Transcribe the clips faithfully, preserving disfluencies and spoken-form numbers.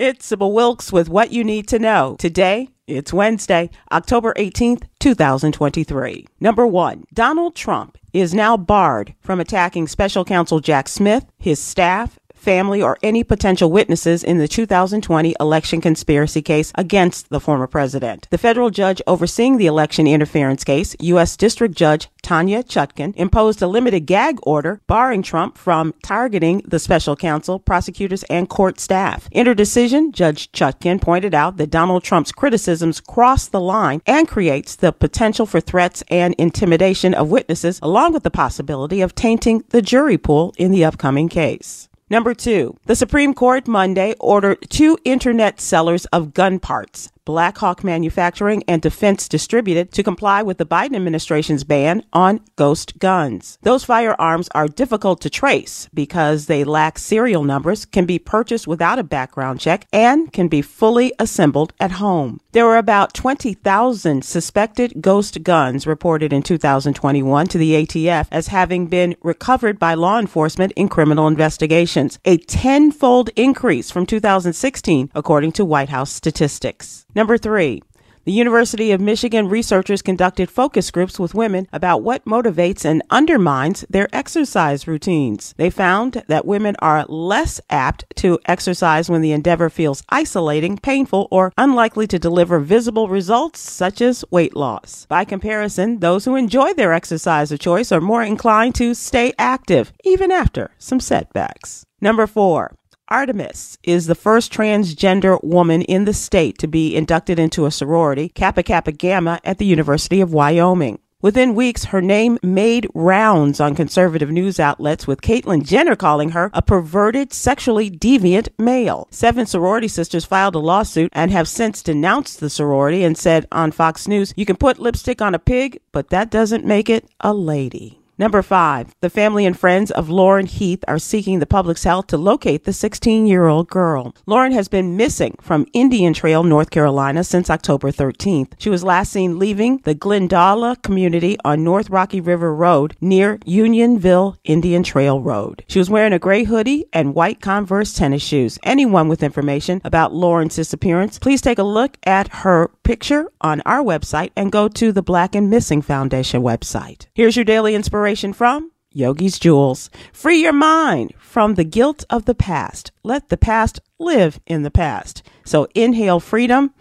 It's Sybil Wilkes with What You Need to Know. Today, it's Wednesday, October eighteenth, twenty twenty-three. Number one, Donald Trump is now barred from attacking special counsel Jack Smith, his staff, family, or any potential witnesses in the two thousand twenty election conspiracy case against the former president. The federal judge overseeing the election interference case, U S District Judge Tanya Chutkan, imposed a limited gag order barring Trump from targeting the special counsel, prosecutors, and court staff. In her decision, Judge Chutkan pointed out that Donald Trump's criticisms cross the line and creates the potential for threats and intimidation of witnesses, along with the possibility of tainting the jury pool in the upcoming case. Number two, the Supreme Court Monday ordered two internet sellers of gun parts, Blackhawk Manufacturing and Defense Distributed, to comply with the Biden administration's ban on ghost guns. Those firearms are difficult to trace because they lack serial numbers, can be purchased without a background check, and can be fully assembled at home. There were about twenty thousand suspected ghost guns reported in two thousand twenty-one to the A T F as having been recovered by law enforcement in criminal investigations, a tenfold increase from two thousand sixteen, according to White House statistics. Number three, the University of Michigan researchers conducted focus groups with women about what motivates and undermines their exercise routines. They found that women are less apt to exercise when the endeavor feels isolating, painful, or unlikely to deliver visible results such as weight loss. By comparison, those who enjoy their exercise of choice are more inclined to stay active, even after some setbacks. Number four, Artemis is the first transgender woman in the state to be inducted into a sorority, Kappa Kappa Gamma, at the University of Wyoming. Within weeks, her name made rounds on conservative news outlets, with Caitlyn Jenner calling her a perverted, sexually deviant male. Seven sorority sisters filed a lawsuit and have since denounced the sorority and said on Fox News, "You can put lipstick on a pig, but that doesn't make it a lady." Number five, the family and friends of Lauren Heath are seeking the public's help to locate the sixteen-year-old girl. Lauren has been missing from Indian Trail, North Carolina, since October thirteenth. She was last seen leaving the Glendala community on North Rocky River Road near Unionville, Indian Trail Road. She was wearing a gray hoodie and white Converse tennis shoes. Anyone with information about Lauren's disappearance, please take a look at her picture on our website and go to the Black and Missing Foundation website. Here's your daily inspiration from Yogi's Jewels. Free your mind from the guilt of the past. Let the past live in the past. So inhale freedom.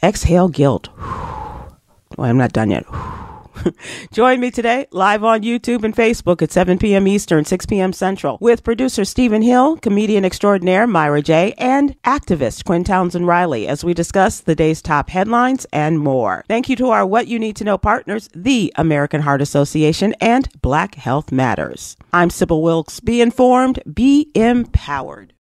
Exhale guilt. Well, I'm not done yet. Join me today live on YouTube and Facebook at seven p.m. Eastern, six p.m. Central, with producer Stephen Hill, comedian extraordinaire Myra J, and activist Quinn Townsend Riley as we discuss the day's top headlines and more. Thank you to our What You Need to Know partners, the American Heart Association and Black Health Matters. I'm Sybil Wilkes. Be informed, be empowered.